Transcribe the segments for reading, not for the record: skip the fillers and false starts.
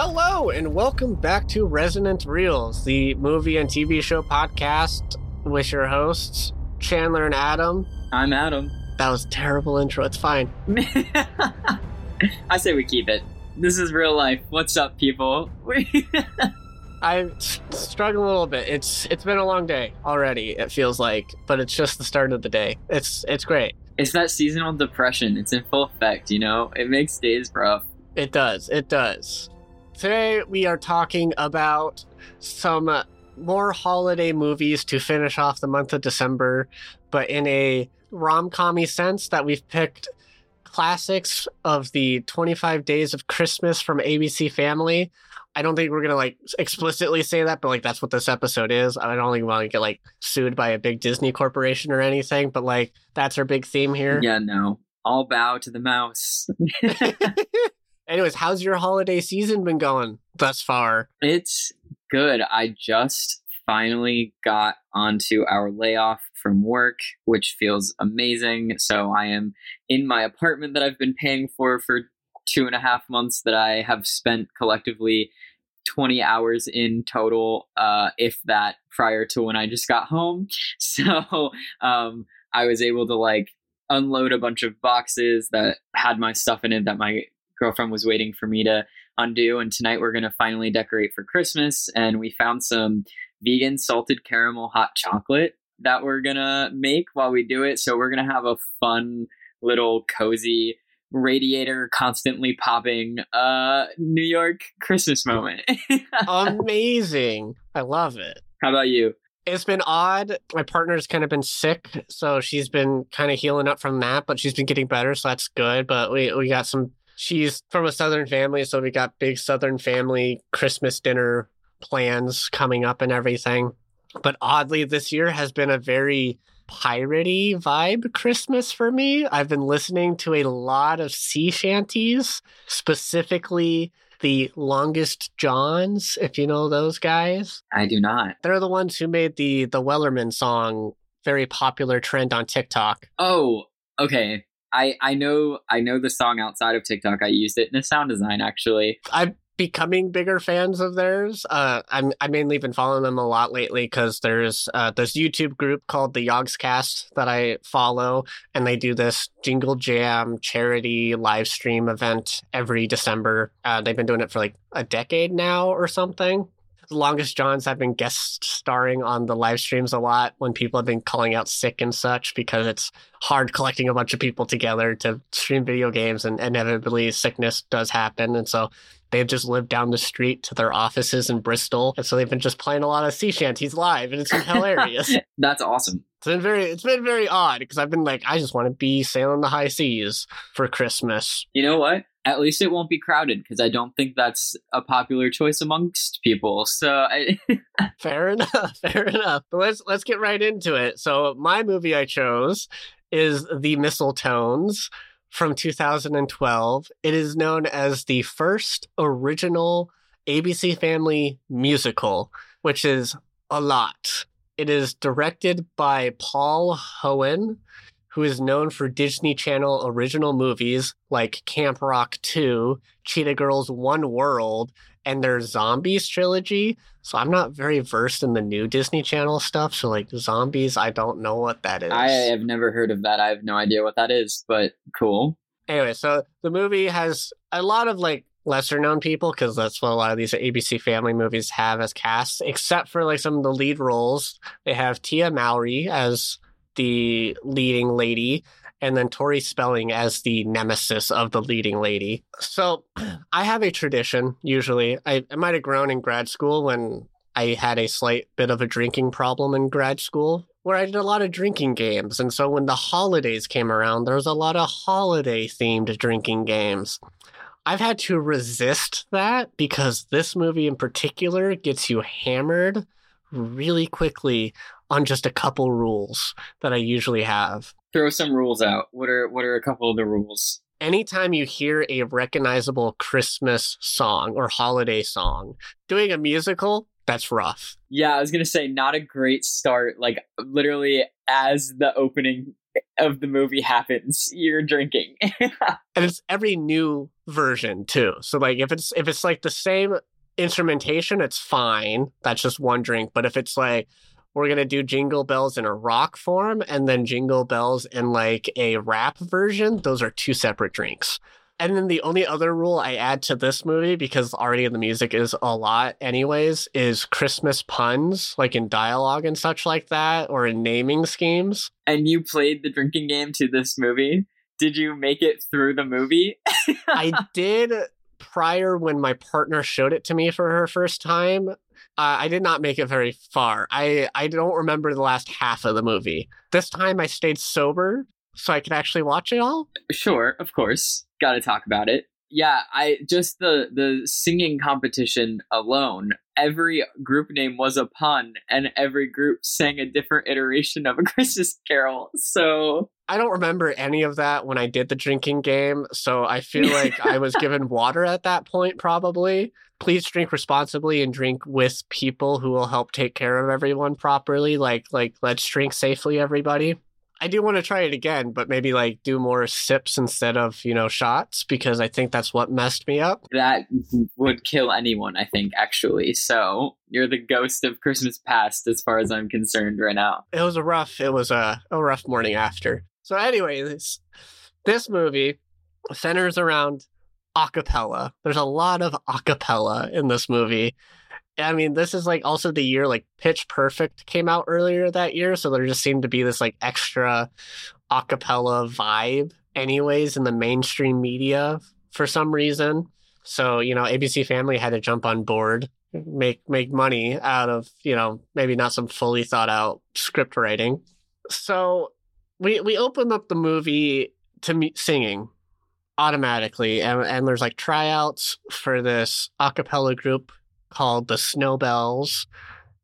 Hello, and welcome back to Resonant Reels, the movie and TV show podcast with your hosts, Chandler and Adam. I'm Adam. That was a terrible intro. It's fine. I say we keep it. This is real life. What's up, people? I'm struggling a little bit. It's been a long day already, it feels like, but it's just the start of the day. It's great. It's that seasonal depression. It's in full effect, you know? It makes days rough. It does. It does. Today, we are talking about some more holiday movies to finish off the month of December, but in a rom-com-y sense that we've picked classics of the 25 Days of Christmas from ABC Family. I don't think we're going to explicitly say that, but that's what this episode is. I don't think we want to get sued by a big Disney corporation or anything, but that's our big theme here. Yeah, no. I'll bow to the mouse. Anyways, how's your holiday season been going thus far? It's good. I just finally got onto our layoff from work, which feels amazing. So I am in my apartment that I've been paying for 2.5 months that I have spent collectively 20 hours in total, if that, prior to when I just got home. So I was able to unload a bunch of boxes that had my stuff in it that my girlfriend was waiting for me to undo, and tonight we're going to finally decorate for Christmas, and we found some vegan salted caramel hot chocolate that we're going to make while we do it, so we're going to have a fun little cozy radiator constantly popping New York Christmas moment. Amazing. I love it. How about you? It's been odd. My partner's kind of been sick, so she's been kind of healing up from that, but she's been getting better, so that's good, but we got some. She's from a Southern family, so we got big Southern family Christmas dinner plans coming up and everything. But oddly, this year has been a very piratey vibe Christmas for me. I've been listening to a lot of sea shanties, specifically the Longest Johns, if you know those guys. I do not. They're the ones who made the Wellerman song, very popular trend on TikTok. Oh, okay. I know the song outside of TikTok. I used it in a sound design, actually. I'm becoming bigger fans of theirs. I mainly been following them a lot lately because there's this YouTube group called the Yogscast that I follow, and they do this Jingle Jam charity live stream event every December. They've been doing it for a decade now or something. The Longest Johns have been guest starring on the live streams a lot when people have been calling out sick and such, because it's hard collecting a bunch of people together to stream video games, and inevitably sickness does happen. And so they've just lived down the street to their offices in Bristol. And so they've been just playing a lot of sea shanties live, and it's been hilarious. That's awesome. It's been very odd because I've been I just want to be sailing the high seas for Christmas. You know what? At least it won't be crowded, because I don't think that's a popular choice amongst people. Fair enough. But let's get right into it. So my movie I chose is The Mistletones from 2012. It is known as the first original ABC Family musical, which is a lot. It is directed by Paul Hoen, who is known for Disney Channel original movies like Camp Rock 2, Cheetah Girls One World, and their Zombies trilogy. So I'm not very versed in the new Disney Channel stuff. So Zombies, I don't know what that is. I have never heard of that. I have no idea what that is, but cool. Anyway, so the movie has a lot of lesser known people, because that's what a lot of these ABC Family movies have as casts, except for some of the lead roles. They have Tia Mowry as the leading lady, and then Tori Spelling as the nemesis of the leading lady. So I have a tradition, usually. I might have grown in grad school when I had a slight bit of a drinking problem in grad school, where I did a lot of drinking games. And so when the holidays came around, there was a lot of holiday-themed drinking games. I've had to resist that because this movie in particular gets you hammered really quickly on just a couple rules that I usually have. Throw some rules out. What are a couple of the rules? Anytime you hear a recognizable Christmas song or holiday song, doing a musical, that's rough. Yeah, I was going to say, not a great start. Literally as the opening of the movie happens, you're drinking. And it's every new version too. So like if it's like the same instrumentation, it's fine. That's just one drink. But if it's like, we're going to do Jingle Bells in a rock form and then Jingle Bells in like a rap version, those are two separate drinks. And then the only other rule I add to this movie, because already in the music is a lot anyways, is Christmas puns, like in dialogue and such like that, or in naming schemes. And you played the drinking game to this movie. Did you make it through the movie? I did prior when my partner showed it to me for her first time. I did not make it very far. I don't remember the last half of the movie. This time I stayed sober so I could actually watch it all. Sure, of course. Got to talk about it. Yeah, I just the singing competition alone, every group name was a pun and every group sang a different iteration of A Christmas Carol. So I don't remember any of that when I did the drinking game. So I feel like I was given water at that point, probably. Please drink responsibly and drink with people who will help take care of everyone properly. Like let's drink safely, everybody. I do want to try it again, but maybe like do more sips instead of, shots, because I think that's what messed me up. That would kill anyone, I think, actually. So you're the ghost of Christmas past as far as I'm concerned right now. It was a rough morning after. So anyway, this movie centers around a cappella. There's a lot of a cappella in this movie. I mean, this is like also the year like Pitch Perfect came out earlier that year. So there just seemed to be this like extra a cappella vibe anyways in the mainstream media for some reason. So, ABC Family had to jump on board, make money out of, maybe not some fully thought out script writing. So we opened up the movie to singing automatically. And there's like tryouts for this a cappella group called the Snowbells,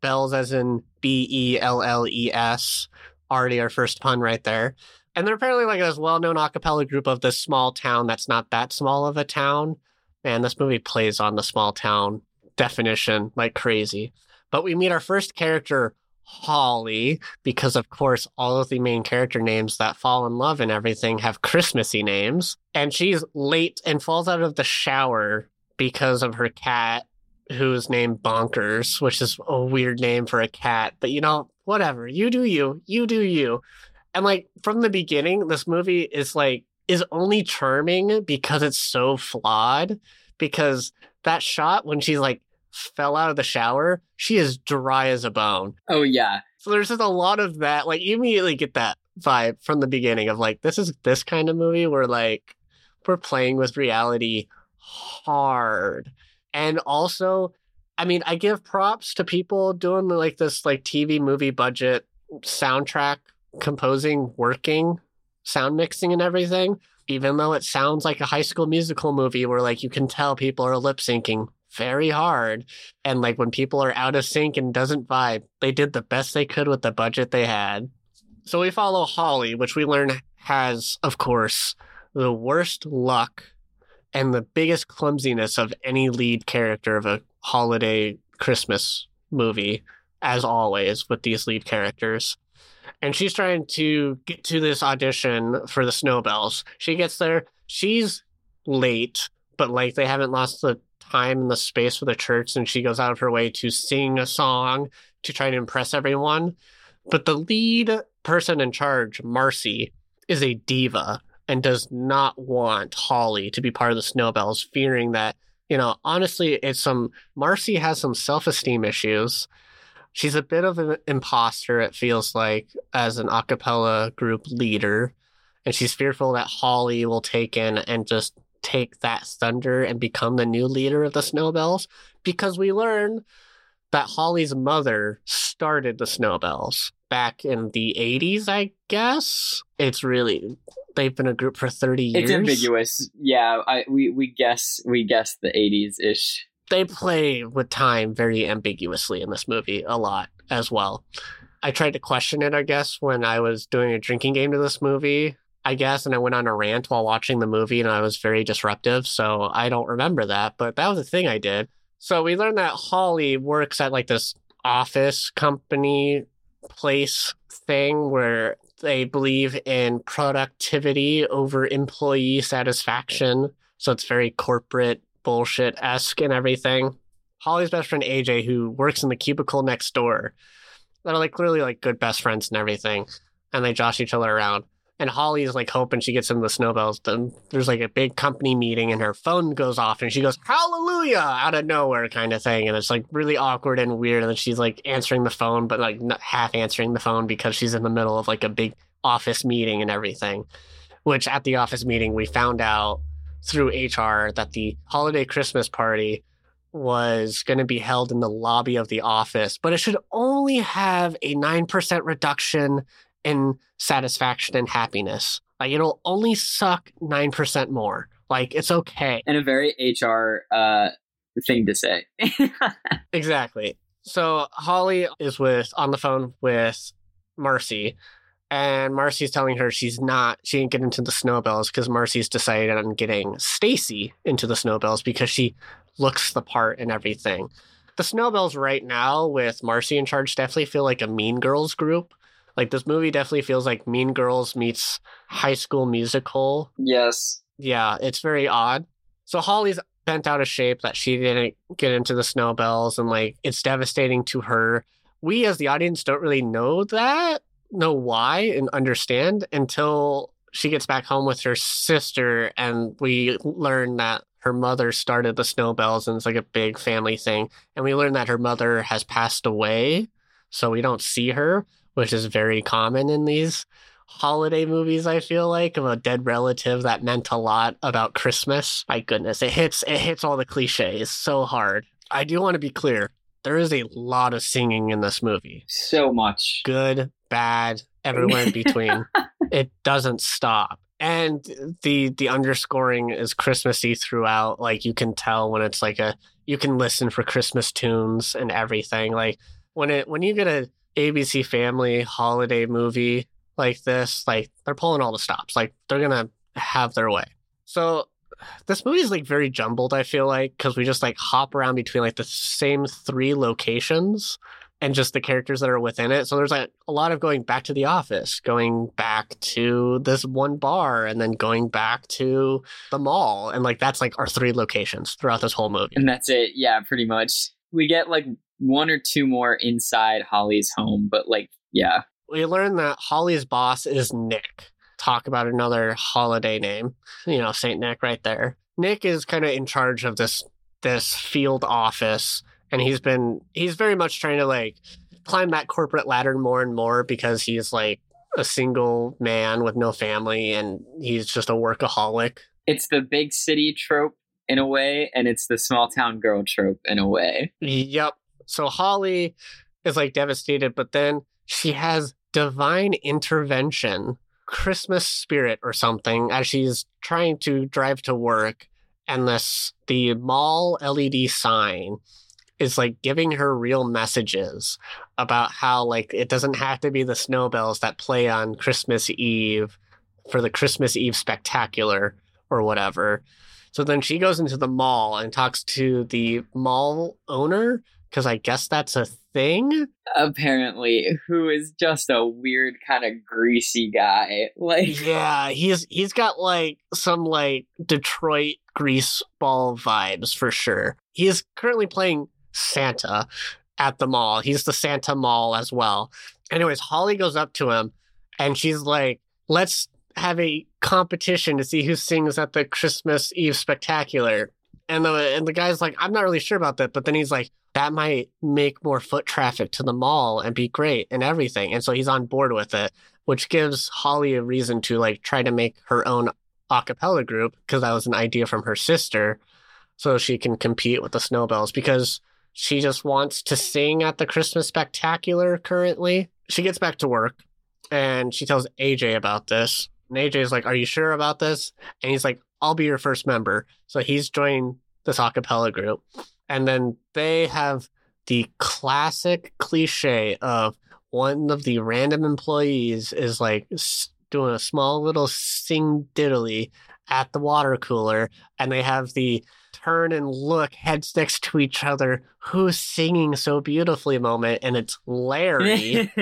bells as in B-E-L-L-E-S, already our first pun right there. And they're apparently like this well-known a cappella group of this small town that's not that small of a town. Man, this movie plays on the small town definition like crazy. But we meet our first character, Holly, because of course all of the main character names that fall in love and everything have Christmassy names. And she's late and falls out of the shower because of her cat, who's named Bonkers, which is a weird name for a cat, but whatever, you do you. And like from the beginning, this movie is only charming because it's so flawed, because that shot when she's like fell out of the shower, she is dry as a bone. Oh yeah. So there's just a lot of that, like you immediately get that vibe from the beginning of like, this is this kind of movie where like we're playing with reality hard. And also, I mean, I give props to people doing like this like TV movie budget soundtrack composing, working, sound mixing and everything, even though it sounds like a High School Musical movie where like you can tell people are lip syncing very hard. And like when people are out of sync and doesn't vibe, they did the best they could with the budget they had. So we follow Holly, which we learn has, of course, the worst luck and the biggest clumsiness of any lead character of a holiday Christmas movie, as always, with these lead characters. And she's trying to get to this audition for the Snowbells. She gets there. She's late, but like they haven't lost the time and the space for the church. And she goes out of her way to sing a song to try to impress everyone. But the lead person in charge, Marcy, is a diva and does not want Holly to be part of the Snowbells, fearing that, honestly, Marcy has some self-esteem issues. She's a bit of an imposter, it feels like, as an a cappella group leader. And she's fearful that Holly will take in and just take that thunder and become the new leader of the Snowbells, because we learn that Holly's mother started the Snowbells back in the 80s, I guess. It's really... They've been a group for 30 years. It's ambiguous. Yeah, we guess the 80s-ish. They play with time very ambiguously in this movie a lot as well. I tried to question it, I guess, when I was doing a drinking game to this movie, I guess, and I went on a rant while watching the movie, and I was very disruptive, so I don't remember that, but that was a thing I did. So we learned that Holly works at, like, this office company place thing where... They believe in productivity over employee satisfaction. So it's very corporate bullshit-esque and everything. Holly's best friend, AJ, who works in the cubicle next door, they're like clearly like good best friends and everything. And they josh each other around. And Holly is like hoping she gets into the Snowbells. Then there's like a big company meeting and her phone goes off and she goes, hallelujah, out of nowhere kind of thing. And it's like really awkward and weird. And then she's like answering the phone, but like not half answering the phone because she's in the middle of like a big office meeting and everything, which at the office meeting, we found out through HR that the holiday Christmas party was going to be held in the lobby of the office, but it should only have a 9% reduction in satisfaction and happiness. Like, it'll only suck 9% more. Like, it's okay. And a very HR thing to say. Exactly. So Holly is on the phone with Marcy, and Marcy's telling her she didn't get into the Snowbells because Marcy's decided on getting Stacy into the Snowbells because she looks the part and everything. The Snowbells right now with Marcy in charge definitely feel like a Mean Girls group. Like, this movie definitely feels like Mean Girls meets High School Musical. Yes. Yeah, it's very odd. So Holly's bent out of shape that she didn't get into the Snowbells, and, like, it's devastating to her. We, as the audience, don't really know why and understand until she gets back home with her sister, and we learn that her mother started the Snowbells, and it's, like, a big family thing. And we learn that her mother has passed away, so we don't see her, which is very common in these holiday movies, I feel like, of a dead relative that meant a lot about Christmas. My goodness, it hits all the cliches so hard. I do want to be clear. There is a lot of singing in this movie. So much. Good, bad, everywhere in between. It doesn't stop. And the underscoring is Christmassy throughout. Like, you can tell when it's like you can listen for Christmas tunes and everything. Like, when you get a ABC Family holiday movie like this, like, they're pulling all the stops. Like, they're gonna have their way. So this movie is like very jumbled, I feel like, because we just like hop around between like the same three locations and just the characters that are within it. So there's like a lot of going back to the office, going back to this one bar, and then going back to the mall. And like, that's like our three locations throughout this whole movie. And that's it. Yeah, pretty much. We get like one or two more inside Holly's home, but like, yeah. We learn that Holly's boss is Nick. Talk about another holiday name. You know, St. Nick right there. Nick is kind of in charge of this field office, and he's very much trying to like climb that corporate ladder more and more because he's like a single man with no family and he's just a workaholic. It's the big city trope in a way, and it's the small town girl trope in a way. Yep. So Holly is like devastated, but then she has divine intervention, Christmas spirit or something, as she's trying to drive to work. And the mall LED sign is like giving her real messages about how like it doesn't have to be the Snowbells that play on Christmas Eve for the Christmas Eve spectacular or whatever. So then she goes into the mall and talks to the mall owner, because I guess that's a thing, apparently, who is just a weird kind of greasy guy. Like, yeah, he's got like some like Detroit greaseball vibes for sure. He is currently playing Santa at the mall. He's the Santa Mall as well. Anyways, Holly goes up to him and she's like, "Let's have a competition to see who sings at the Christmas Eve spectacular." And the guy's like, "I'm not really sure about that," but then he's like, "That might make more foot traffic to the mall and be great and everything." And so he's on board with it, which gives Holly a reason to like try to make her own a cappella group, because that was an idea from her sister, so she can compete with the Snowbells, because she just wants to sing at the Christmas spectacular currently. She gets back to work and she tells AJ about this. And AJ's like, "Are you sure about this?" And he's like, "I'll be your first member." So he's joined this a cappella group. And then they have the classic cliche of one of the random employees is like doing a small little sing diddly at the water cooler, and they have the turn and look heads next to each other, who's singing so beautifully moment, and it's Larry.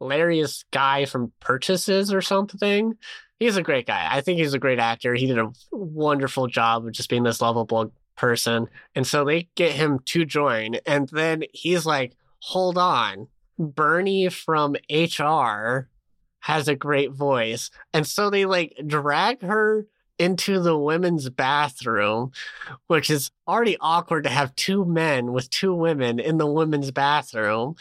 Larry is guy from Purchases or something. He's a great guy. I think he's a great actor. He did a wonderful job of just being this lovable person. And so they get him to join, and then he's like, hold on, Bernie from HR has a great voice. And so they like drag her into the women's bathroom, which is already awkward to have two men with two women in the women's bathroom.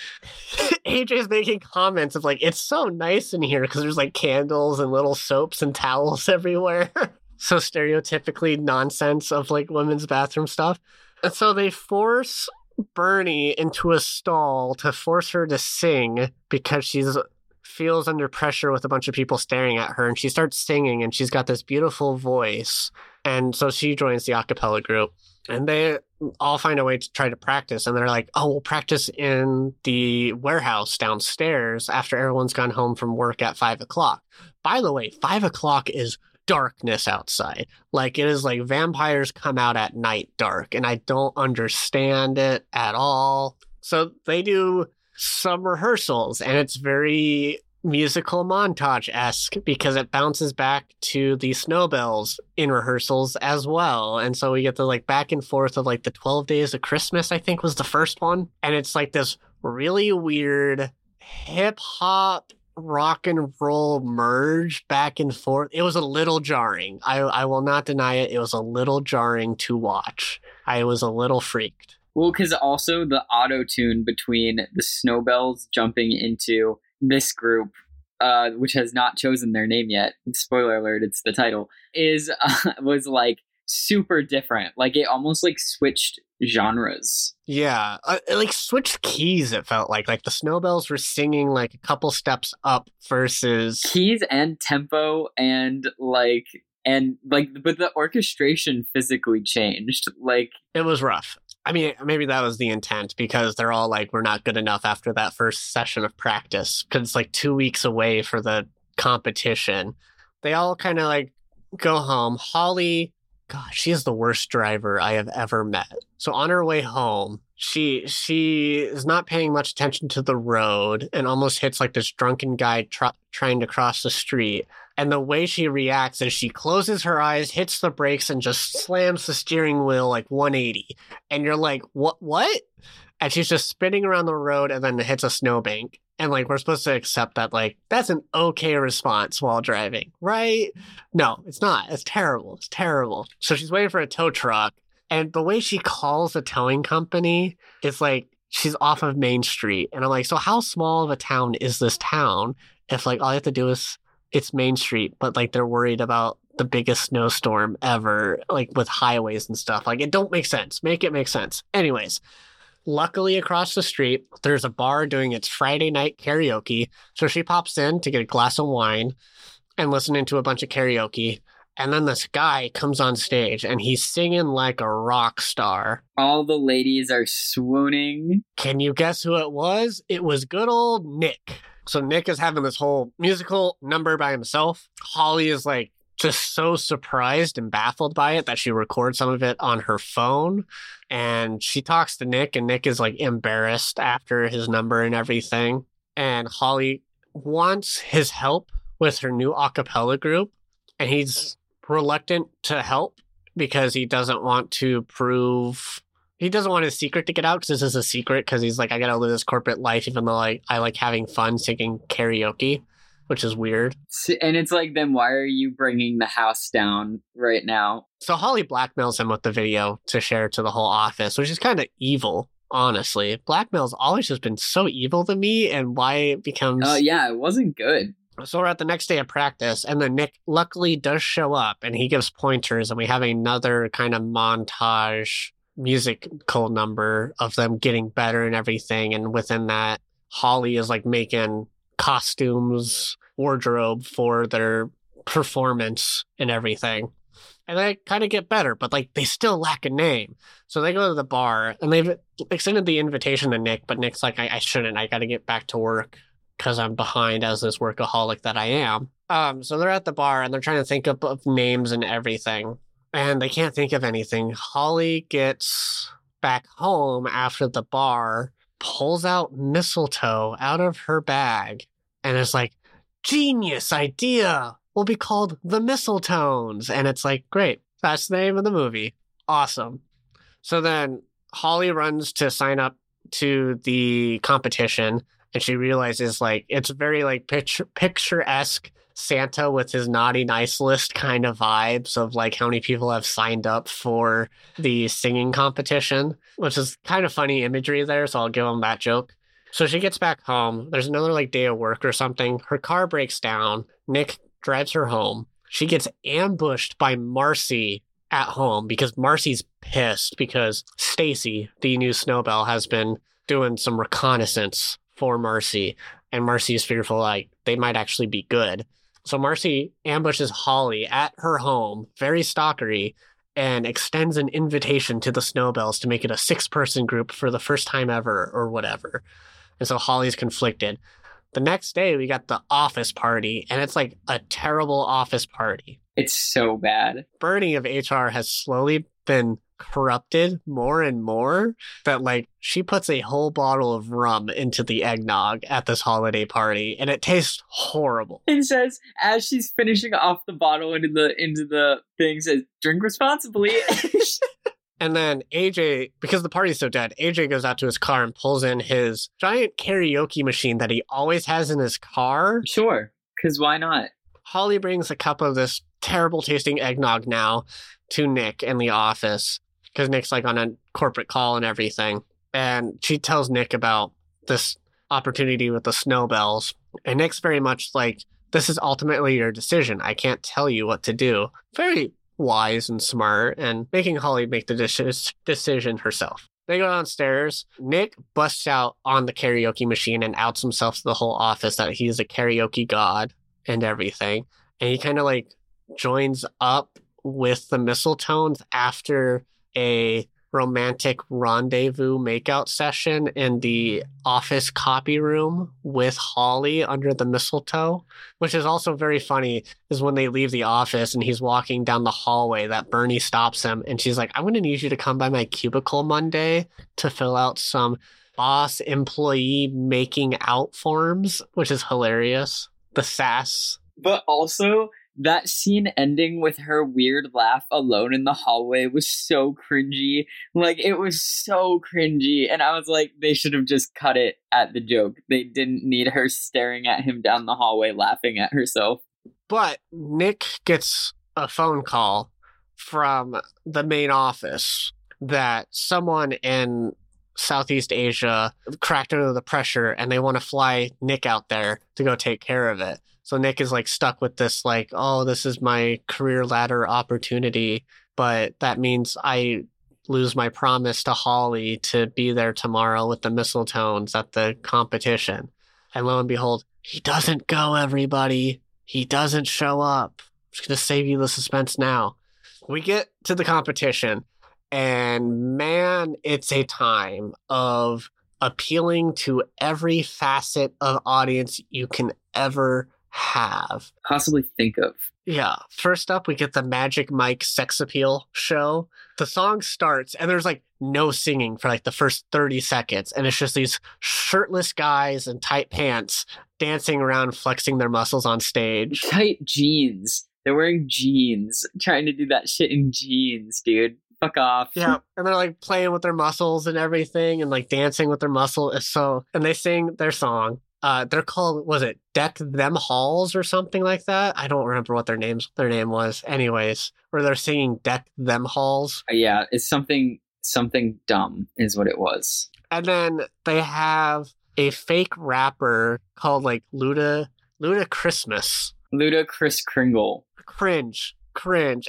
AJ's making comments of like, it's so nice in here because there's like candles and little soaps and towels everywhere. So stereotypically nonsense of like women's bathroom stuff. And so they force Bernie into a stall to force her to sing because she's feels under pressure with a bunch of people staring at her, and she starts singing, and she's got this beautiful voice. And so she joins the a cappella group, and they all find a way to try to practice. And they're like, oh, we'll practice in the warehouse downstairs after everyone's gone home from work at 5 o'clock. By the way, 5 o'clock is darkness outside. Like, it is like vampires come out at night dark, and I don't understand it at all. So they do some rehearsals, and it's very musical montage-esque because it bounces back to the Snowbells in rehearsals as well. And so we get the like back and forth of like the 12 Days of Christmas, I think was the first one. And it's like this really weird hip-hop rock and roll merge back and forth. It was a little jarring. I will not deny it. It was a little jarring to watch. I was a little freaked. Well, because also the auto-tune between the Snowbells jumping into this group, which has not chosen their name yet, spoiler alert, it's the title, was like super different. Like it almost like switched genres. Yeah, like switched keys, it felt like. Like the Snowbells were singing like a couple steps up versus... Keys and tempo and like... And like, but the orchestration physically changed. Like it was rough. I mean, maybe that was the intent because they're all like, we're not good enough after that first session of practice because it's like 2 weeks away for the competition. They all kind of like go home. Holly, gosh, she is the worst driver I have ever met. So on her way home, she is not paying much attention to the road and almost hits like this drunken guy trying to cross the street. And the way she reacts is she closes her eyes, hits the brakes, and just slams the steering wheel like 180. And you're like, what? And she's just spinning around the road and then hits a snowbank. And like, we're supposed to accept that, like, that's an okay response while driving, right? No, it's not. It's terrible. It's terrible. So she's waiting for a tow truck. And the way she calls the towing company is like, she's off of Main Street. And I'm like, so how small of a town is this town if like all you have to do is... It's Main Street, but like they're worried about the biggest snowstorm ever, like with highways and stuff. Like it don't make sense. Make it make sense. Anyways, luckily across the street, there's a bar doing its Friday night karaoke. So she pops in to get a glass of wine and listening to a bunch of karaoke. And then this guy comes on stage and he's singing like a rock star. All the ladies are swooning. Can you guess who it was? It was good old Nick. So Nick is having this whole musical number by himself. Holly is like just so surprised and baffled by it that she records some of it on her phone. And she talks to Nick, and Nick is like embarrassed after his number and everything. And Holly wants his help with her new a cappella group. And he's reluctant to help because he doesn't want to prove... He doesn't want his secret to get out because this is a secret because he's like, I got to live this corporate life even though I like having fun singing karaoke, which is weird. And it's like, then why are you bringing the house down right now? So Holly blackmails him with the video to share to the whole office, which is kind of evil, honestly. Blackmail's always just been so evil to me and why it becomes... Oh, yeah, it wasn't good. So we're at the next day of practice, and then Nick luckily does show up and he gives pointers, and we have another kind of montage... musical number of them getting better and everything. And within that, Holly is like making costumes, wardrobe for their performance and everything. And they kind of get better, but like they still lack a name. So they go to the bar and they've extended the invitation to Nick, but Nick's like, I shouldn't. I got to get back to work because I'm behind as this workaholic that I am. So they're at the bar and they're trying to think up of names and everything, and they can't think of anything. Holly gets back home after the bar, pulls out mistletoe out of her bag, and it's like, genius idea! Will be called The Mistletones. And it's like, great. That's the name of the movie. Awesome. So then Holly runs to sign up to the competition, and she realizes, like, it's very, like, picturesque Santa with his naughty nice list kind of vibes of, like, how many people have signed up for the singing competition, which is kind of funny imagery there, so I'll give them that joke. So she gets back home. There's another, like, day of work or something. Her car breaks down. Nick drives her home. She gets ambushed by Marcy at home because Marcy's pissed because Stacy, the new Snowbell, has been doing some reconnaissance for Marcy, and Marcy is fearful, like, they might actually be good. So Marcy ambushes Holly at her home, very stalkery, and extends an invitation to the Snowbells to make it a 6-person group for the first time ever or whatever. And so Holly's conflicted. The next day, we got the office party, and it's like a terrible office party. It's so bad. Bernie of HR has slowly been corrupted more and more that, like, she puts a whole bottle of rum into the eggnog at this holiday party, and it tastes horrible. It says, as she's finishing off the bottle into the thing, says, drink responsibly. And then AJ, because the party's so dead, AJ goes out to his car and pulls in his giant karaoke machine that he always has in his car. Sure, because why not? Holly brings a cup of this terrible-tasting eggnog now to Nick in the office, because Nick's, like, on a corporate call and everything. And she tells Nick about this opportunity with the Snowbells. And Nick's very much like, this is ultimately your decision. I can't tell you what to do. Very wise and smart, and making Holly make the decision herself. They go downstairs. Nick busts out on the karaoke machine and outs himself to the whole office that he's a karaoke god and everything. And he kind of, like, joins up with the Mistletones after a romantic rendezvous makeout session in the office copy room with Holly under the mistletoe, which is also very funny, is when they leave the office and he's walking down the hallway that Bernie stops him, and she's like, I'm going to need you to come by my cubicle Monday to fill out some boss employee making out forms, which is hilarious. The sass. But also, that scene ending with her weird laugh alone in the hallway was so cringy. Like, it was so cringy. And I was like, they should have just cut it at the joke. They didn't need her staring at him down the hallway laughing at herself. But Nick gets a phone call from the main office that someone in Southeast Asia cracked under the pressure, and they want to fly Nick out there to go take care of it. So Nick is, like, stuck with this, like, oh, this is my career ladder opportunity, but that means I lose my promise to Holly to be there tomorrow with the Mistletones at the competition. And lo and behold, he doesn't go, everybody. He doesn't show up. I'm just going to save you the suspense now. We get to the competition, and man, it's a time of appealing to every facet of audience you can ever have possibly think of. Yeah. First up, we get the Magic Mike sex appeal show. The song starts and there's, like, no singing for, like, the first 30 seconds. And it's just these shirtless guys in tight pants dancing around, flexing their muscles on stage. Tight jeans. They're wearing jeans, trying to do that shit in jeans, dude. Fuck off. Yeah. And they're, like, playing with their muscles and everything, and, like, dancing with their muscle. And they sing their song. They're called, was it Deck Them Halls or something like that? I don't remember what their name was. Anyways, where they're singing Deck Them Halls. Yeah, it's something dumb is what it was. And then they have a fake rapper called, like, Luda Christmas. Luda Chris Kringle. Cringe.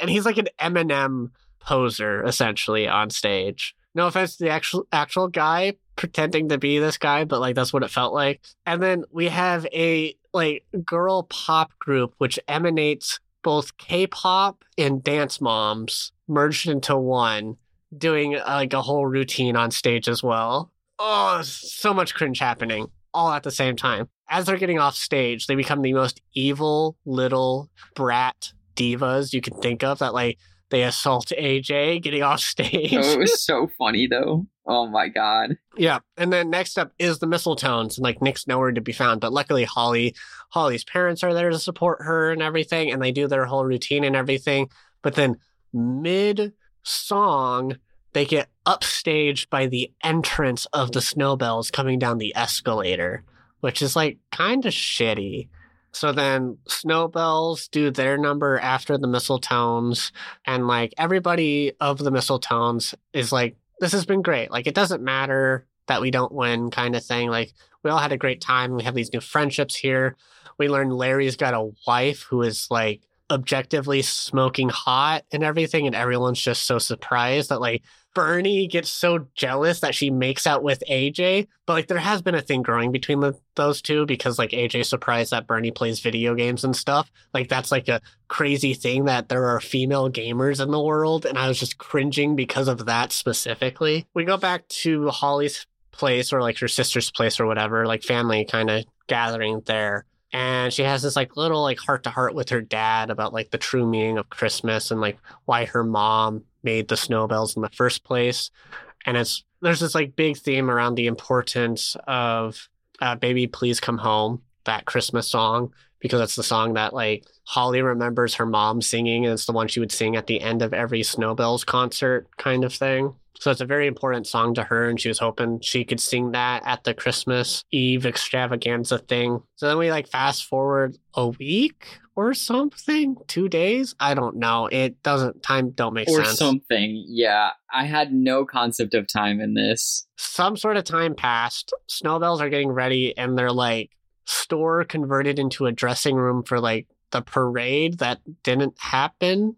And he's, like, an Eminem poser, essentially, on stage. No offense to the actual guy pretending to be this guy, but, like, that's what it felt like. And then we have a, like, girl pop group which emanates both K-pop and Dance Moms merged into one, doing, like, a whole routine on stage as well. Oh, so much cringe happening. all at the same time. As they're getting off stage, they become the most evil little brat divas you can think of, that like they assault AJ getting off stage. Oh, it was so funny though. Oh my God. Yeah. And then next up is the Mistletones, and like Nick's nowhere to be found, but luckily Holly's parents are there to support her and everything. And they do their whole routine and everything. But then mid song, they get upstaged by the entrance of the Snowbells coming down the escalator, which is like kind of shitty. So then Snowbells do their number after the Mistletones, and like everybody of the Mistletones is like, this has been great. Like, it doesn't matter that we don't win kind of thing. Like, we all had a great time. We have these new friendships here. We learned Larry's got a wife who is like objectively smoking hot and everything, and everyone's just so surprised that like Bernie gets so jealous that she makes out with AJ. But like there has been a thing growing between those two, because like AJ's surprised that Bernie plays video games and stuff. Like that's like a crazy thing that there are female gamers in the world, and I was just cringing because of that specifically. We go back to Holly's place, or like her sister's place or whatever, like family kind of gathering there. And she has this like little like heart to heart with her dad about like the true meaning of Christmas and like why her mom made the Snowbells in the first place. And there's this like big theme around the importance of Baby Please Come Home, that Christmas song, because it's the song that like Holly remembers her mom singing, and it's the one she would sing at the end of every Snowbells concert kind of thing. So it's a very important song to her, and she was hoping she could sing that at the Christmas Eve extravaganza thing. So then we like fast forward a week or something, 2 days. I don't know. Time don't make sense. Or something. Yeah. I had no concept of time in this. Some sort of time passed. Snowbells are getting ready, and they're like store converted into a dressing room for like the parade that didn't happen, ?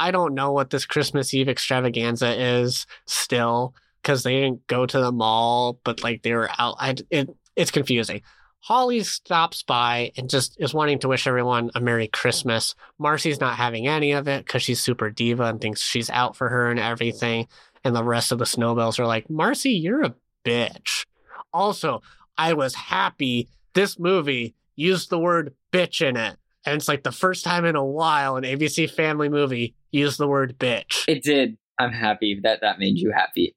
I don't know what this Christmas Eve extravaganza is still, because they didn't go to the mall, but like they were out. It's confusing. Holly stops by and just is wanting to wish everyone a Merry Christmas. Marcy's not having any of it because she's super diva and thinks she's out for her and everything. And the rest of the Snowbells are like, Marcy, you're a bitch. Also, I was happy this movie used the word bitch in it. And it's like the first time in a while an ABC Family movie used the word bitch. It did. I'm happy that made you happy.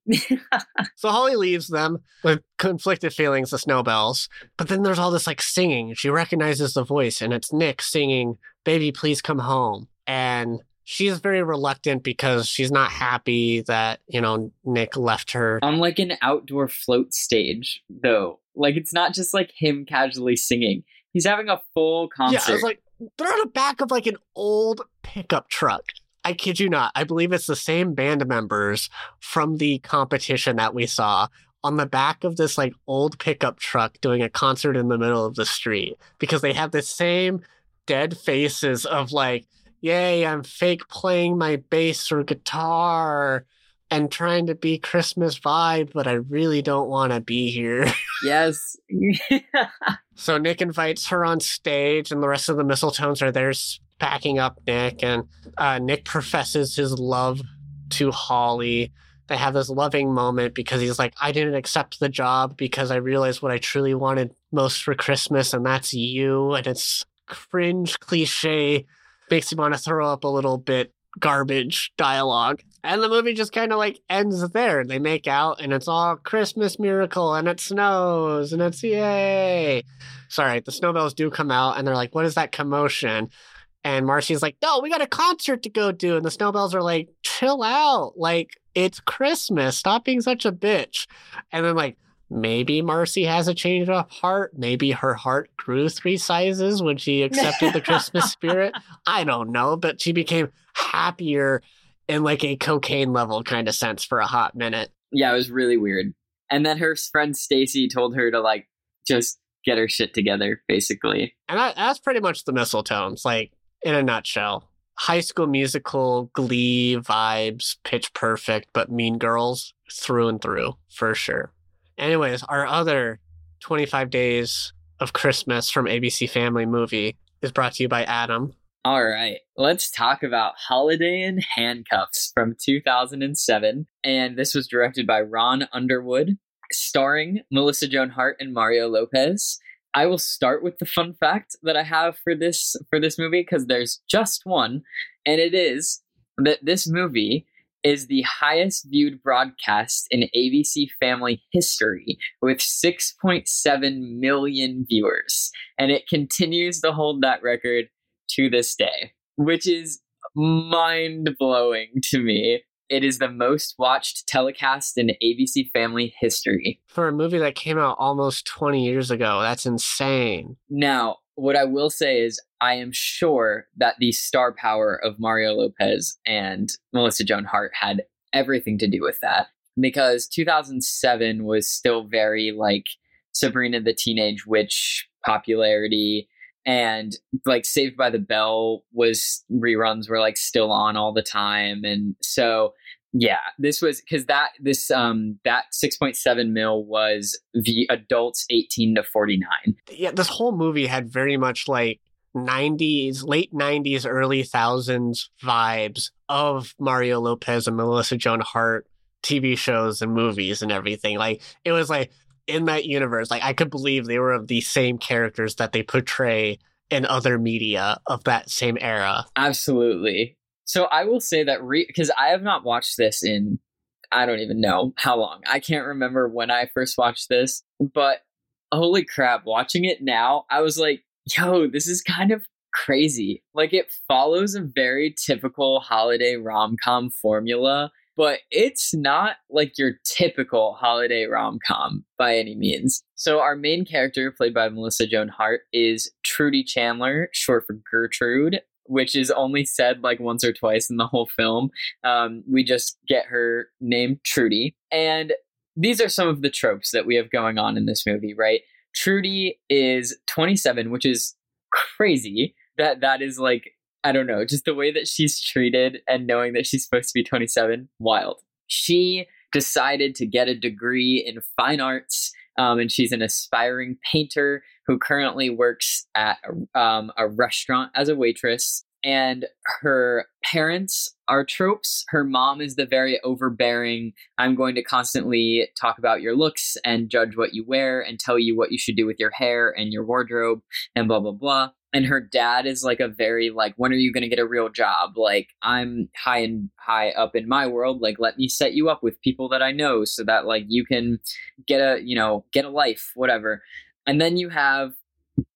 So Holly leaves them with conflicted feelings, the Snowbells. But then there's all this like singing. She recognizes the voice, and it's Nick singing, Baby, Please Come Home. And she's very reluctant because she's not happy that, Nick left her. On like an outdoor float stage, though. Like it's not just like him casually singing. He's having a full concert. Yeah, I was like, they're on the back of like an old pickup truck. I kid you not. I believe it's the same band members from the competition that we saw on the back of this like old pickup truck doing a concert in the middle of the street, because they have the same dead faces of like, yay, I'm fake playing my bass or guitar and trying to be Christmas vibe, but I really don't want to be here. Yes. So Nick invites her on stage, and the rest of the Mistletones are there backing up Nick. And Nick professes his love to Holly. They have this loving moment because he's like, I didn't accept the job because I realized what I truly wanted most for Christmas, and that's you. And it's cringe cliche. Makes him want to throw up a little bit. Garbage dialogue. And the movie just kind of like ends there. They make out, and it's all Christmas miracle, and it snows, and it's yay. Sorry, the Snowbells do come out, and they're like, what is that commotion? And Marcy's like, no, we got a concert to go do. And the Snowbells are like, chill out. Like, it's Christmas. Stop being such a bitch. And then like, maybe Marcy has a change of heart. Maybe her heart grew 3 sizes when she accepted the Christmas spirit. I don't know, but she became happier in like a cocaine level kind of sense for a hot minute. Yeah, it was really weird. And then her friend Stacy told her to like just get her shit together, basically. And that's pretty much the Mistletones, like in a nutshell. High School Musical, Glee vibes, Pitch Perfect, but Mean Girls through and through for sure. Anyways, our other 25 Days of Christmas from ABC Family movie is brought to you by Adam. All right, let's talk about Holiday in Handcuffs from 2007. And this was directed by Ron Underwood, starring Melissa Joan Hart and Mario Lopez. I will start with the fun fact that I have for this movie, because there's just one, and it is that this movie is the highest viewed broadcast in ABC Family history with 6.7 million viewers, and it continues to hold that record to this day, which is mind-blowing to me. It is the most watched telecast in ABC Family history. For a movie that came out almost 20 years ago, that's insane. Now, what I will say is I am sure that the star power of Mario Lopez and Melissa Joan Hart had everything to do with that, because 2007 was still very like Sabrina the Teenage Witch popularity. And like Saved by the Bell was reruns were like still on all the time. And so, yeah, this was because that 6.7 mil was the adults 18 to 49. Yeah, this whole movie had very much like 90s, late 90s, early 2000s vibes of Mario Lopez and Melissa Joan Hart TV shows and movies and everything. Like it was like, in that universe, like I could believe they were of the same characters that they portray in other media of that same era. Absolutely. So I will say that because I have not watched this in, I don't even know how long. I can't remember when I first watched this, but holy crap, watching it now, I was like, yo, this is kind of crazy. Like it follows a very typical holiday rom-com formula, but it's not like your typical holiday rom-com by any means. So our main character, played by Melissa Joan Hart, is Trudy Chandler, short for Gertrude, which is only said like once or twice in the whole film. We just get her name Trudy. And these are some of the tropes that we have going on in this movie, right? Trudy is 27, which is crazy. That is like, I don't know, just the way that she's treated and knowing that she's supposed to be 27, wild. She decided to get a degree in fine arts, and she's an aspiring painter who currently works at a restaurant as a waitress. And her parents are tropes. Her mom is the very overbearing, I'm going to constantly talk about your looks and judge what you wear and tell you what you should do with your hair and your wardrobe and blah, blah, blah. And her dad is like a very like, when are you going to get a real job? Like I'm high up in my world. Like, let me set you up with people that I know so that like you can get a life, whatever. And then you have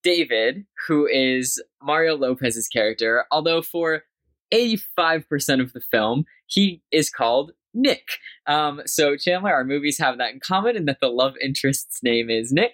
David, who is Mario Lopez's character. Although for 85% of the film, he is called Nick. So Chandler, our movies have that in common, and that the love interest's name is Nick,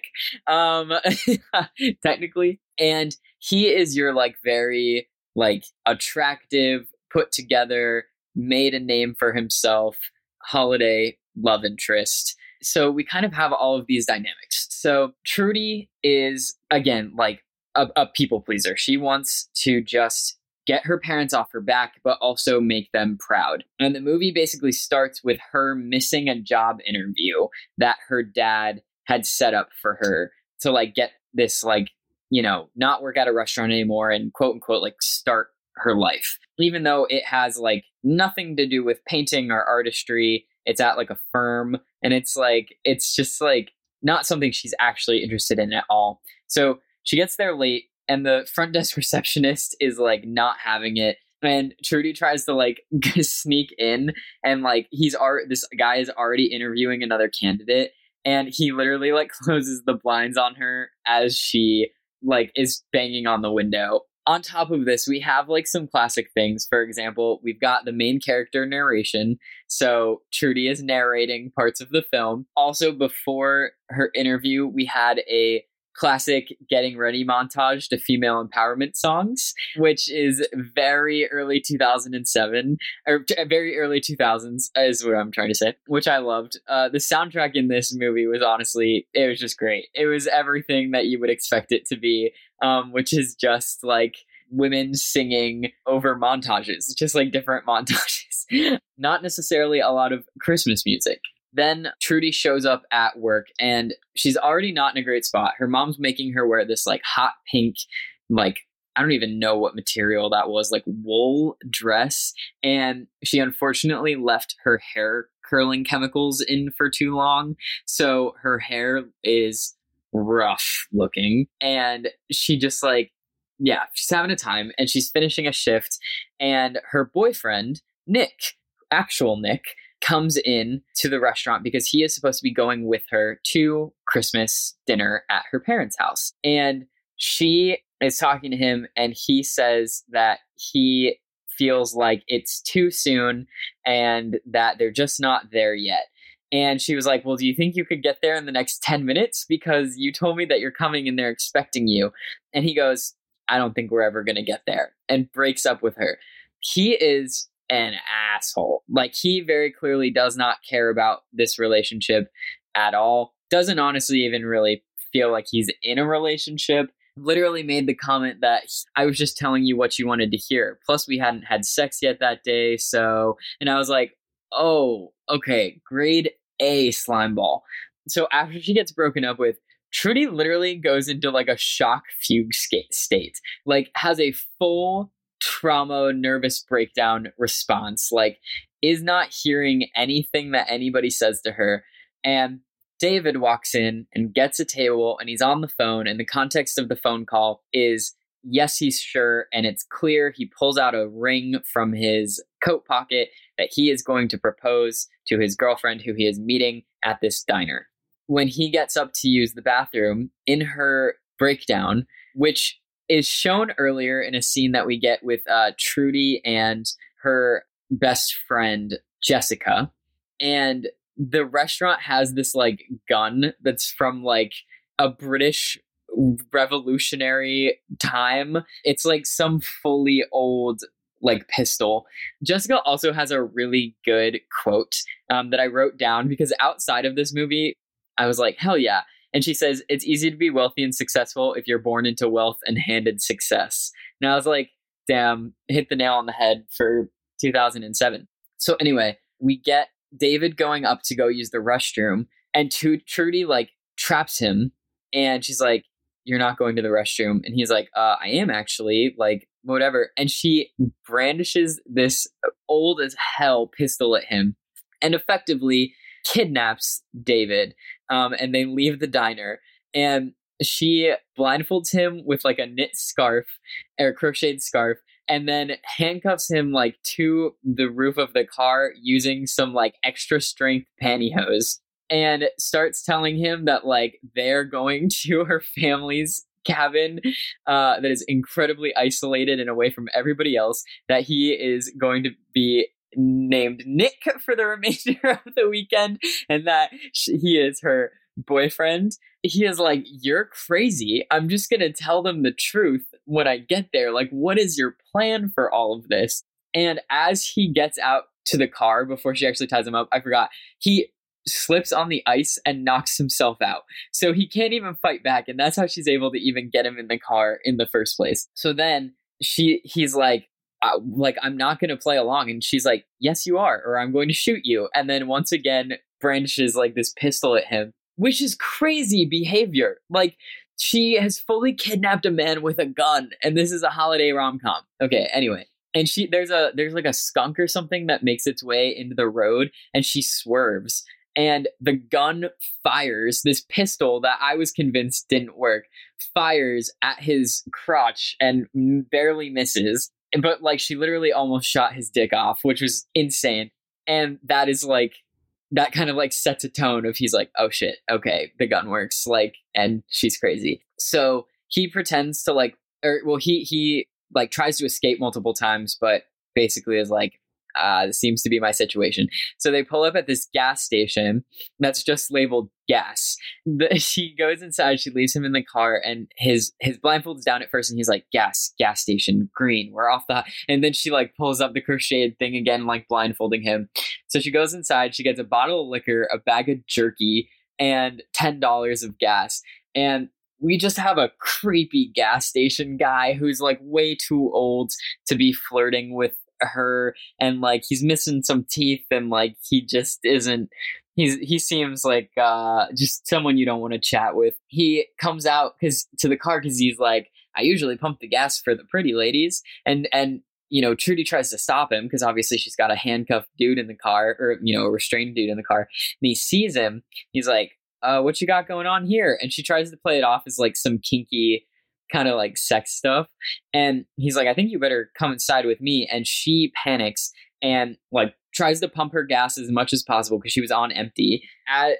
technically. And he is your like very like attractive, put together, made a name for himself, holiday love interest. So we kind of have all of these dynamics. So Trudy is, again, like a people pleaser. She wants to just get her parents off her back, but also make them proud. And the movie basically starts with her missing a job interview that her dad had set up for her to like get this like, not work at a restaurant anymore and quote unquote, like start her life, even though it has like nothing to do with painting or artistry. It's at like a firm, and it's like, it's just like not something she's actually interested in at all. So she gets there late, and the front desk receptionist is like not having it. And Trudy tries to like sneak in, and like this guy is already interviewing another candidate, and he literally like closes the blinds on her as she like is banging on the window. On top of this, we have like some classic things. For example, we've got the main character narration. So Trudy is narrating parts of the film. Also, before her interview, we had a classic getting ready montage to female empowerment songs, which is very early 2007 or very early 2000s is what I'm trying to say, which I loved. The soundtrack in this movie was honestly, it was just great. It was everything that you would expect it to be, which is just like women singing over montages, just like different montages, not necessarily a lot of Christmas music. Then Trudy shows up at work, and she's already not in a great spot. Her mom's making her wear this like hot pink, like I don't even know what material that was, like wool dress. And she unfortunately left her hair curling chemicals in for too long. So her hair is rough looking, and she just she's having a time, and she's finishing a shift, and her boyfriend, Nick, actual Nick, comes in to the restaurant because he is supposed to be going with her to Christmas dinner at her parents' house. And she is talking to him, and he says that he feels like it's too soon and that they're just not there yet. And she was like, well, do you think you could get there in the next 10 minutes? Because you told me that you're coming and they're expecting you. And he goes, I don't think we're ever going to get there, and breaks up with her. He is an asshole. Like, he very clearly does not care about this relationship at all. Doesn't honestly even really feel like he's in a relationship. Literally made the comment that I was just telling you what you wanted to hear. Plus, we hadn't had sex yet that day. So, and I was like, oh, okay, grade A slime ball. So after she gets broken up with, Trudy literally goes into like a shock fugue state, like has a full trauma, nervous breakdown response, like is not hearing anything that anybody says to her. And David walks in and gets a table, and he's on the phone. And the context of the phone call is, yes, he's sure. And it's clear he pulls out a ring from his coat pocket that he is going to propose to his girlfriend who he is meeting at this diner. When he gets up to use the bathroom, in her breakdown, which is shown earlier in a scene that we get with Trudy and her best friend, Jessica. And the restaurant has this like gun that's from like a British revolutionary time. It's like some fully old like pistol. Jessica also has a really good quote that I wrote down, because outside of this movie, I was like, hell yeah. And she says, it's easy to be wealthy and successful if you're born into wealth and handed success. And I was like, damn, hit the nail on the head for 2007. So anyway, we get David going up to go use the restroom, and Trudy like traps him, and she's like, you're not going to the restroom. And he's like, I am actually, like, whatever. And she brandishes this old as hell pistol at him and effectively kidnaps David, and they leave the diner, and she blindfolds him with like a knit scarf or crocheted scarf, and then handcuffs him like to the roof of the car using some like extra strength pantyhose, and starts telling him that like they're going to her family's cabin that is incredibly isolated and away from everybody else, that he is going to be named Nick for the remainder of the weekend, and that he is her boyfriend. He is like, you're crazy. I'm just gonna tell them the truth when I get there. Like, what is your plan for all of this? And as he gets out to the car before she actually ties him up, I forgot, he slips on the ice and knocks himself out. So he can't even fight back, and that's how she's able to even get him in the car in the first place. So then he's like, I'm not going to play along. And she's like, yes, you are, or I'm going to shoot you. And then once again, brandishes like this pistol at him, which is crazy behavior. Like, she has fully kidnapped a man with a gun, and this is a holiday rom-com. Okay. Anyway. And she, there's like a skunk or something that makes its way into the road, and she swerves, and the gun fires, this pistol that I was convinced didn't work, fires at his crotch and barely misses. But like, she literally almost shot his dick off, which was insane. And that is like, that kind of like sets a tone of, he's like, oh shit, okay, the gun works, like, and she's crazy. So he pretends to like, he like tries to escape multiple times, but basically is like, this seems to be my situation. So they pull up at this gas station that's just labeled gas. She goes inside, she leaves him in the car, and his blindfold's down at first, and he's like, gas station, green, we're off the... And then she like pulls up the crocheted thing again, like blindfolding him. So she goes inside, she gets a bottle of liquor, a bag of jerky, and $10 of gas. And we just have a creepy gas station guy who's like way too old to be flirting with her, and like he's missing some teeth, and like he just isn't, he seems like just someone you don't want to chat with. He comes out to the car because he's like, I usually pump the gas for the pretty ladies, and you know, Trudy tries to stop him because obviously she's got a handcuffed dude in the car, or, you know, a restrained dude in the car. And he sees him. He's like, what you got going on here? And she tries to play it off as like some kinky kind of like sex stuff. And he's like, I think you better come inside with me. And she panics and like tries to pump her gas as much as possible because she was on empty,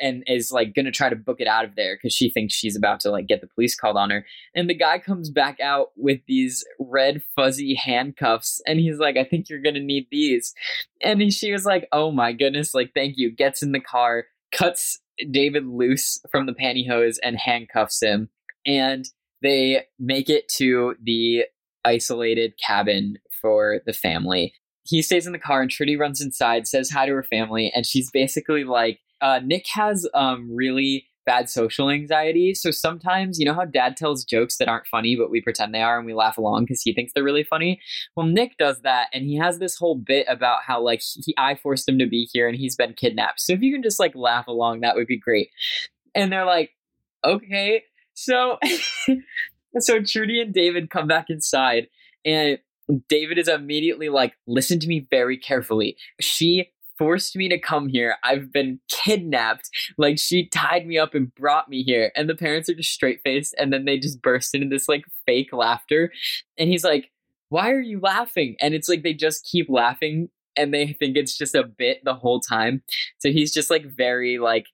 and is like going to try to book it out of there because she thinks she's about to like get the police called on her. And the guy comes back out with these red fuzzy handcuffs and he's like, I think you're going to need these. And she was like, oh my goodness, like, thank you. Gets in the car, cuts David loose from the pantyhose and handcuffs him. And they make it to the isolated cabin for the family. He stays in the car and Trudy runs inside, says hi to her family. And she's basically like, Nick has really bad social anxiety. So sometimes, you know how dad tells jokes that aren't funny, but we pretend they are and we laugh along because he thinks they're really funny? Well, Nick does that. And he has this whole bit about how like I forced him to be here and he's been kidnapped. So if you can just like laugh along, that would be great. And they're like, okay. So Trudy and David come back inside and David is immediately like, listen to me very carefully. She forced me to come here. I've been kidnapped. Like, she tied me up and brought me here. And the parents are just straight faced. And then they just burst into this like fake laughter. And he's like, why are you laughing? And it's like, they just keep laughing and they think it's just a bit the whole time. So he's just like, very like,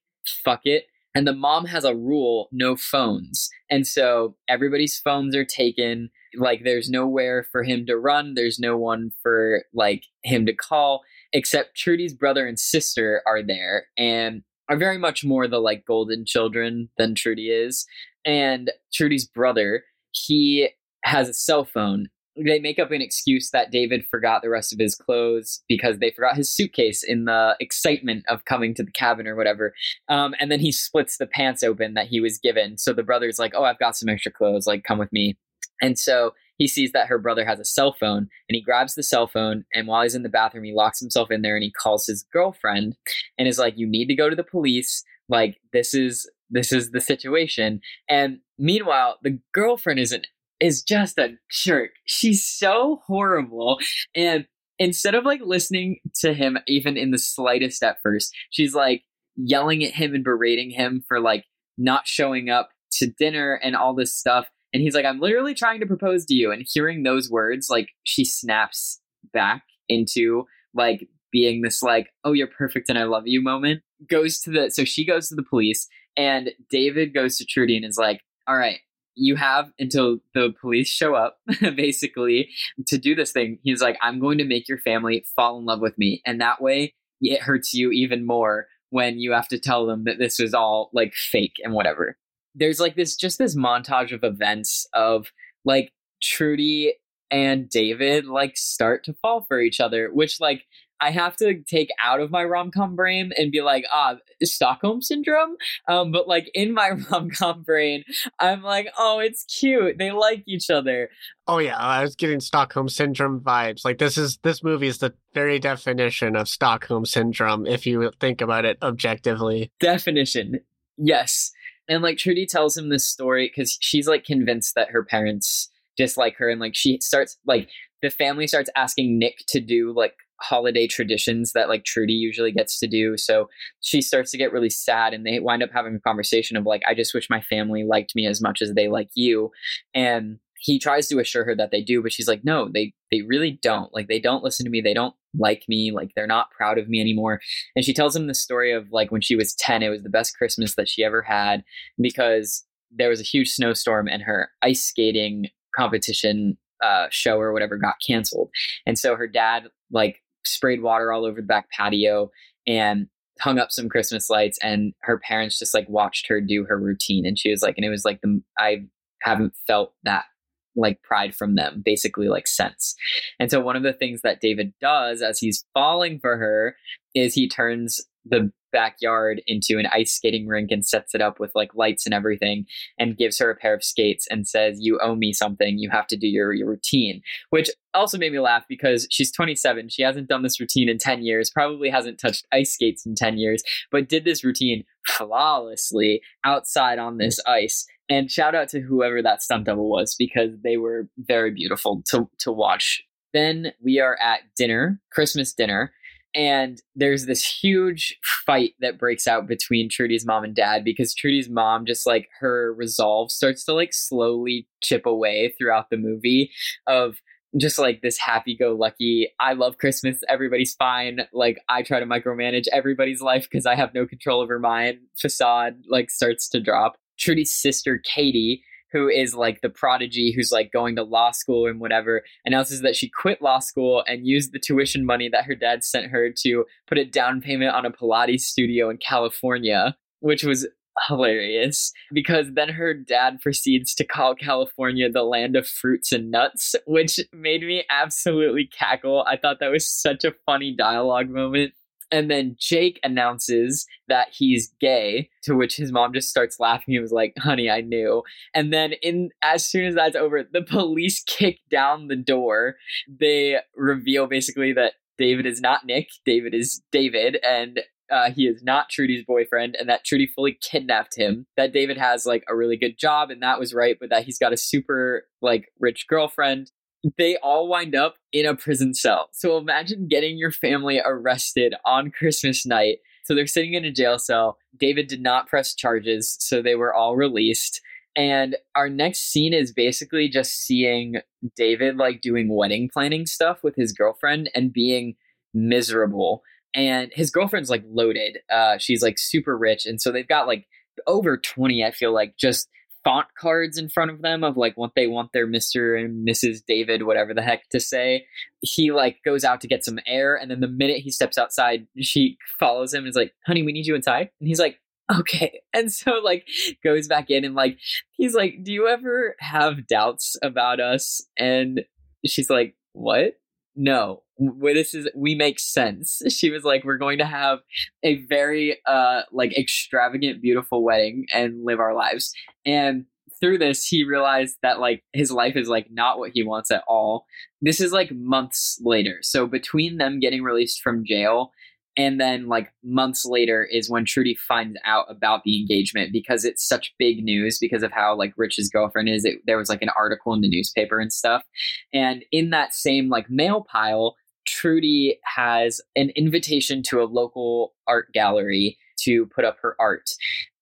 fuck it. And the mom has a rule, no phones. And so everybody's phones are taken. Like, there's nowhere for him to run. There's no one for like him to call, except Trudy's brother and sister are there and are very much more the like golden children than Trudy is. And Trudy's brother, he has a cell phone. They make up an excuse that David forgot the rest of his clothes because they forgot his suitcase in the excitement of coming to the cabin or whatever. And then he splits the pants open that he was given. So the brother's like, oh, I've got some extra clothes. Like, come with me. And so he sees that her brother has a cell phone and he grabs the cell phone. And while he's in the bathroom, he locks himself in there and he calls his girlfriend and is like, you need to go to the police. Like, this is the situation. And meanwhile, the girlfriend is just a jerk. She's so horrible. And instead of like listening to him, even in the slightest at first, she's like yelling at him and berating him for like not showing up to dinner and all this stuff. And he's like, I'm literally trying to propose to you. And hearing those words, like, she snaps back into like being this like, oh, you're perfect and I love you moment. So she goes to the police and David goes to Trudy and is like, all right, you have until the police show up, basically, to do this thing. He's like, I'm going to make your family fall in love with me. And that way it hurts you even more when you have to tell them that this was all like fake and whatever. There's like this montage of events of like Trudy and David like start to fall for each other, which like I have to take out of my rom-com brain and be like, Stockholm syndrome. But like in my rom-com brain, I'm like, oh, it's cute. They like each other. Oh yeah. I was getting Stockholm syndrome vibes. Like, this movie is the very definition of Stockholm syndrome. If you think about it objectively. Definition. Yes. And like Trudy tells him this story because she's like convinced that her parents dislike her. And like she starts like the family starts asking Nick to do like holiday traditions that like Trudy usually gets to do. So she starts to get really sad and they wind up having a conversation of like, I just wish my family liked me as much as they like you. And he tries to assure her that they do, but she's like, no, they really don't. Like, they don't listen to me. They don't like me. Like, they're not proud of me anymore. And she tells him the story of like when she was 10, it was the best Christmas that she ever had because there was a huge snowstorm and her ice skating competition show or whatever got canceled. And so her dad like sprayed water all over the back patio and hung up some Christmas lights, and her parents just like watched her do her routine. And she was like, and it was like, I haven't felt that like pride from them basically like since. And so one of the things that David does as he's falling for her is he turns the backyard into an ice skating rink and sets it up with like lights and everything and gives her a pair of skates and says, you owe me something. You have to do your routine, which also made me laugh because she's 27. She hasn't done this routine in 10 years, probably hasn't touched ice skates in 10 years, but did this routine flawlessly outside on this ice. And shout out to whoever that stunt double was because they were very beautiful to watch Then we are at dinner, Christmas dinner, and there's this huge fight that breaks out between Trudy's mom and dad, because Trudy's mom just like her resolve starts to like slowly chip away throughout the movie of just like this happy-go-lucky, I love Christmas, everybody's fine, like I try to micromanage everybody's life because I have no control over mine facade, like starts to drop. Trudy's sister Katie, who is like the prodigy who's like going to law school and whatever, announces that she quit law school and used the tuition money that her dad sent her to put a down payment on a Pilates studio in California, which was hilarious, because then her dad proceeds to call California the land of fruits and nuts, which made me absolutely cackle. I thought that was such a funny dialogue moment. And then Jake announces that he's gay, to which his mom just starts laughing. He was like, honey, I knew. And then as soon as that's over, the police kick down the door. They reveal basically that David is not Nick. David is David. And he is not Trudy's boyfriend, and that Trudy fully kidnapped him, that David has like a really good job, and that was right, but that he's got a super like rich girlfriend. They all wind up in a prison cell. So imagine getting your family arrested on Christmas night. So they're sitting in a jail cell. David did not press charges, so they were all released. And our next scene is basically just seeing David like doing wedding planning stuff with his girlfriend and being miserable. And his girlfriend's like loaded. She's like super rich. And so they've got like over 20, I feel like, just font cards in front of them of like what they want their Mr. and Mrs. David, whatever the heck, to say. He like goes out to get some air. And then the minute he steps outside, she follows him and is like, honey, we need you inside. And he's like, okay. And so like goes back in and like, he's like, do you ever have doubts about us? And she's like, what? No, this is, we make sense. She was like, we're going to have a very like extravagant, beautiful wedding and live our lives. And through this, he realized that like his life is like not what he wants at all. This is like months later. So between them getting released from jail and then like months later is when Trudy finds out about the engagement, because it's such big news because of how like rich his girlfriend is. There was like an article in the newspaper and stuff. And in that same like mail pile, Trudy has an invitation to a local art gallery to put up her art.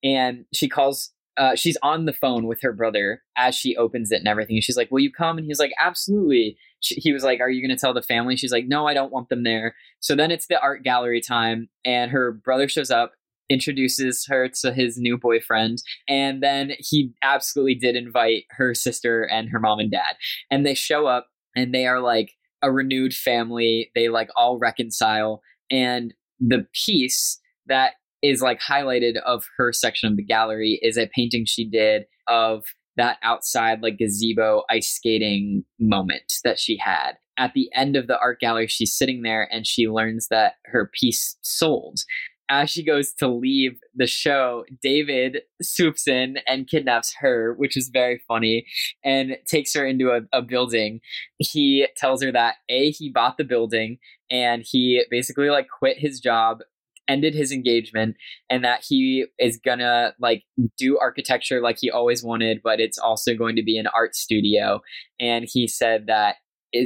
And she calls, she's on the phone with her brother as she opens it and everything. And she's like, will you come? And he's like, absolutely. He was like, are you going to tell the family? She's like, no, I don't want them there. So then it's the art gallery time, and her brother shows up, introduces her to his new boyfriend, and then he absolutely did invite her sister and her mom and dad. And they show up, and they are like a renewed family. They like all reconcile, and the piece that is like highlighted of her section of the gallery is a painting she did of that outside like gazebo ice skating moment that she had. At the end of the art gallery, she's sitting there and she learns that her piece sold. As she goes to leave the show, David swoops in and kidnaps her, which is very funny, and takes her into a building. He tells her that he bought the building and he basically like quit his job, ended his engagement, and that he is gonna like do architecture like he always wanted, but it's also going to be an art studio. And he said that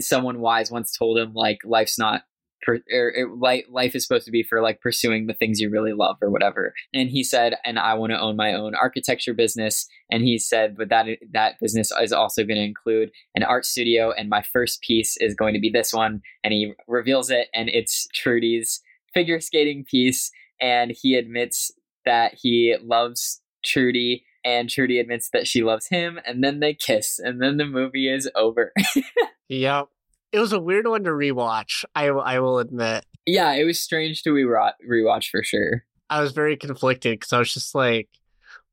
someone wise once told him like life's not life is supposed to be for like pursuing the things you really love or whatever. And he said, and I want to own my own architecture business. And he said, but that business is also going to include an art studio, and my first piece is going to be this one. And he reveals it, and it's Trudy's figure skating piece, and he admits that he loves Trudy, and Trudy admits that she loves him, and then they kiss, and then the movie is over. Yep. It was a weird one to rewatch, I will admit. Yeah, it was strange to rewatch for sure. I was very conflicted because I was just like,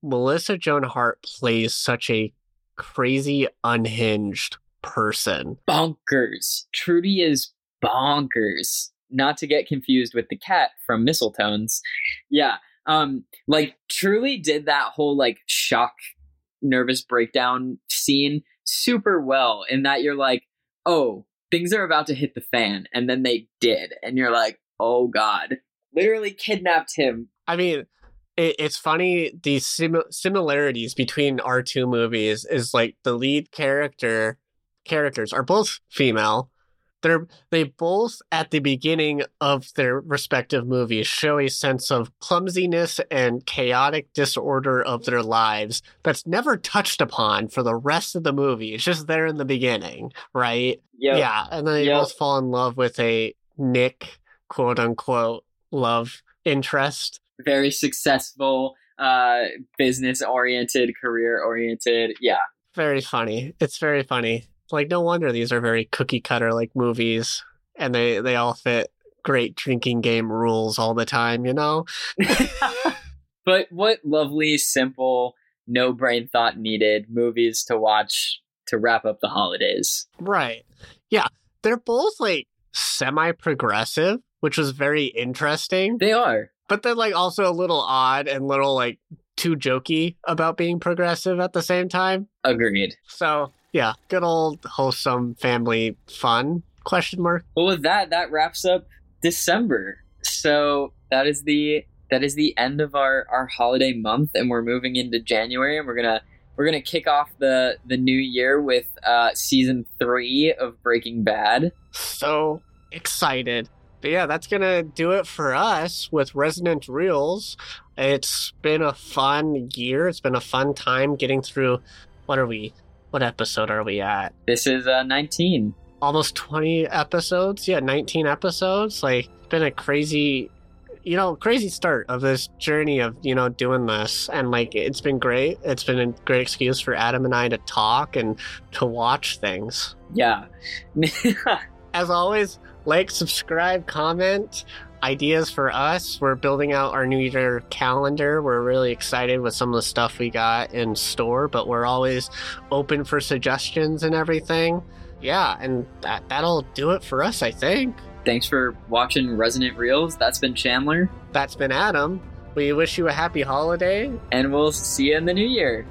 Melissa Joan Hart plays such a crazy, unhinged person. Bonkers. Trudy is bonkers. Not to get confused with the cat from Mistletones. Yeah. Like truly did that whole like shock nervous breakdown scene super well, in that you're like, oh, things are about to hit the fan. And then they did. And you're like, oh God, literally kidnapped him. I mean, it's funny. The similarities between our two movies is like the lead characters are both female. they both at the beginning of their respective movies show a sense of clumsiness and chaotic disorder of their lives that's never touched upon for the rest of the movie. It's just there in the beginning, right? Yep. Yeah. And then they both fall in love with a Nick, quote unquote, love interest. Very successful, business-oriented, career-oriented. Yeah. Very funny. It's very funny. Like, no wonder these are very cookie-cutter, like, movies. And they all fit great drinking game rules all the time, you know? But what lovely, simple, no-brain thought needed movies to watch to wrap up the holidays. Right. Yeah. They're both, like, semi-progressive, which was very interesting. They are. But they're, like, also a little odd and little, like, too jokey about being progressive at the same time. Agreed. So... yeah, good old wholesome family fun, question mark. Well, with that wraps up December. So that is the end of our holiday month, and we're moving into January, and we're gonna kick off the new year with season 3 of Breaking Bad. So excited. But yeah, that's going to do it for us with Resonant Reels. It's been a fun year. It's been a fun time getting through, what episode are we at? This is 19. Almost 20 episodes. Yeah, 19 episodes. Like, it's been a crazy start of this journey of, you know, doing this. And, like, it's been great. It's been a great excuse for Adam and I to talk and to watch things. Yeah. As always, like, subscribe, comment, ideas for us. We're building out our New Year calendar. We're really excited with some of the stuff we got in store, but we're always open for suggestions and everything. Yeah, and that'll do it for us, I think. Thanks for watching Resonant Reels. That's been Chandler. That's been Adam. We wish you a happy holiday. And we'll see you in the new year.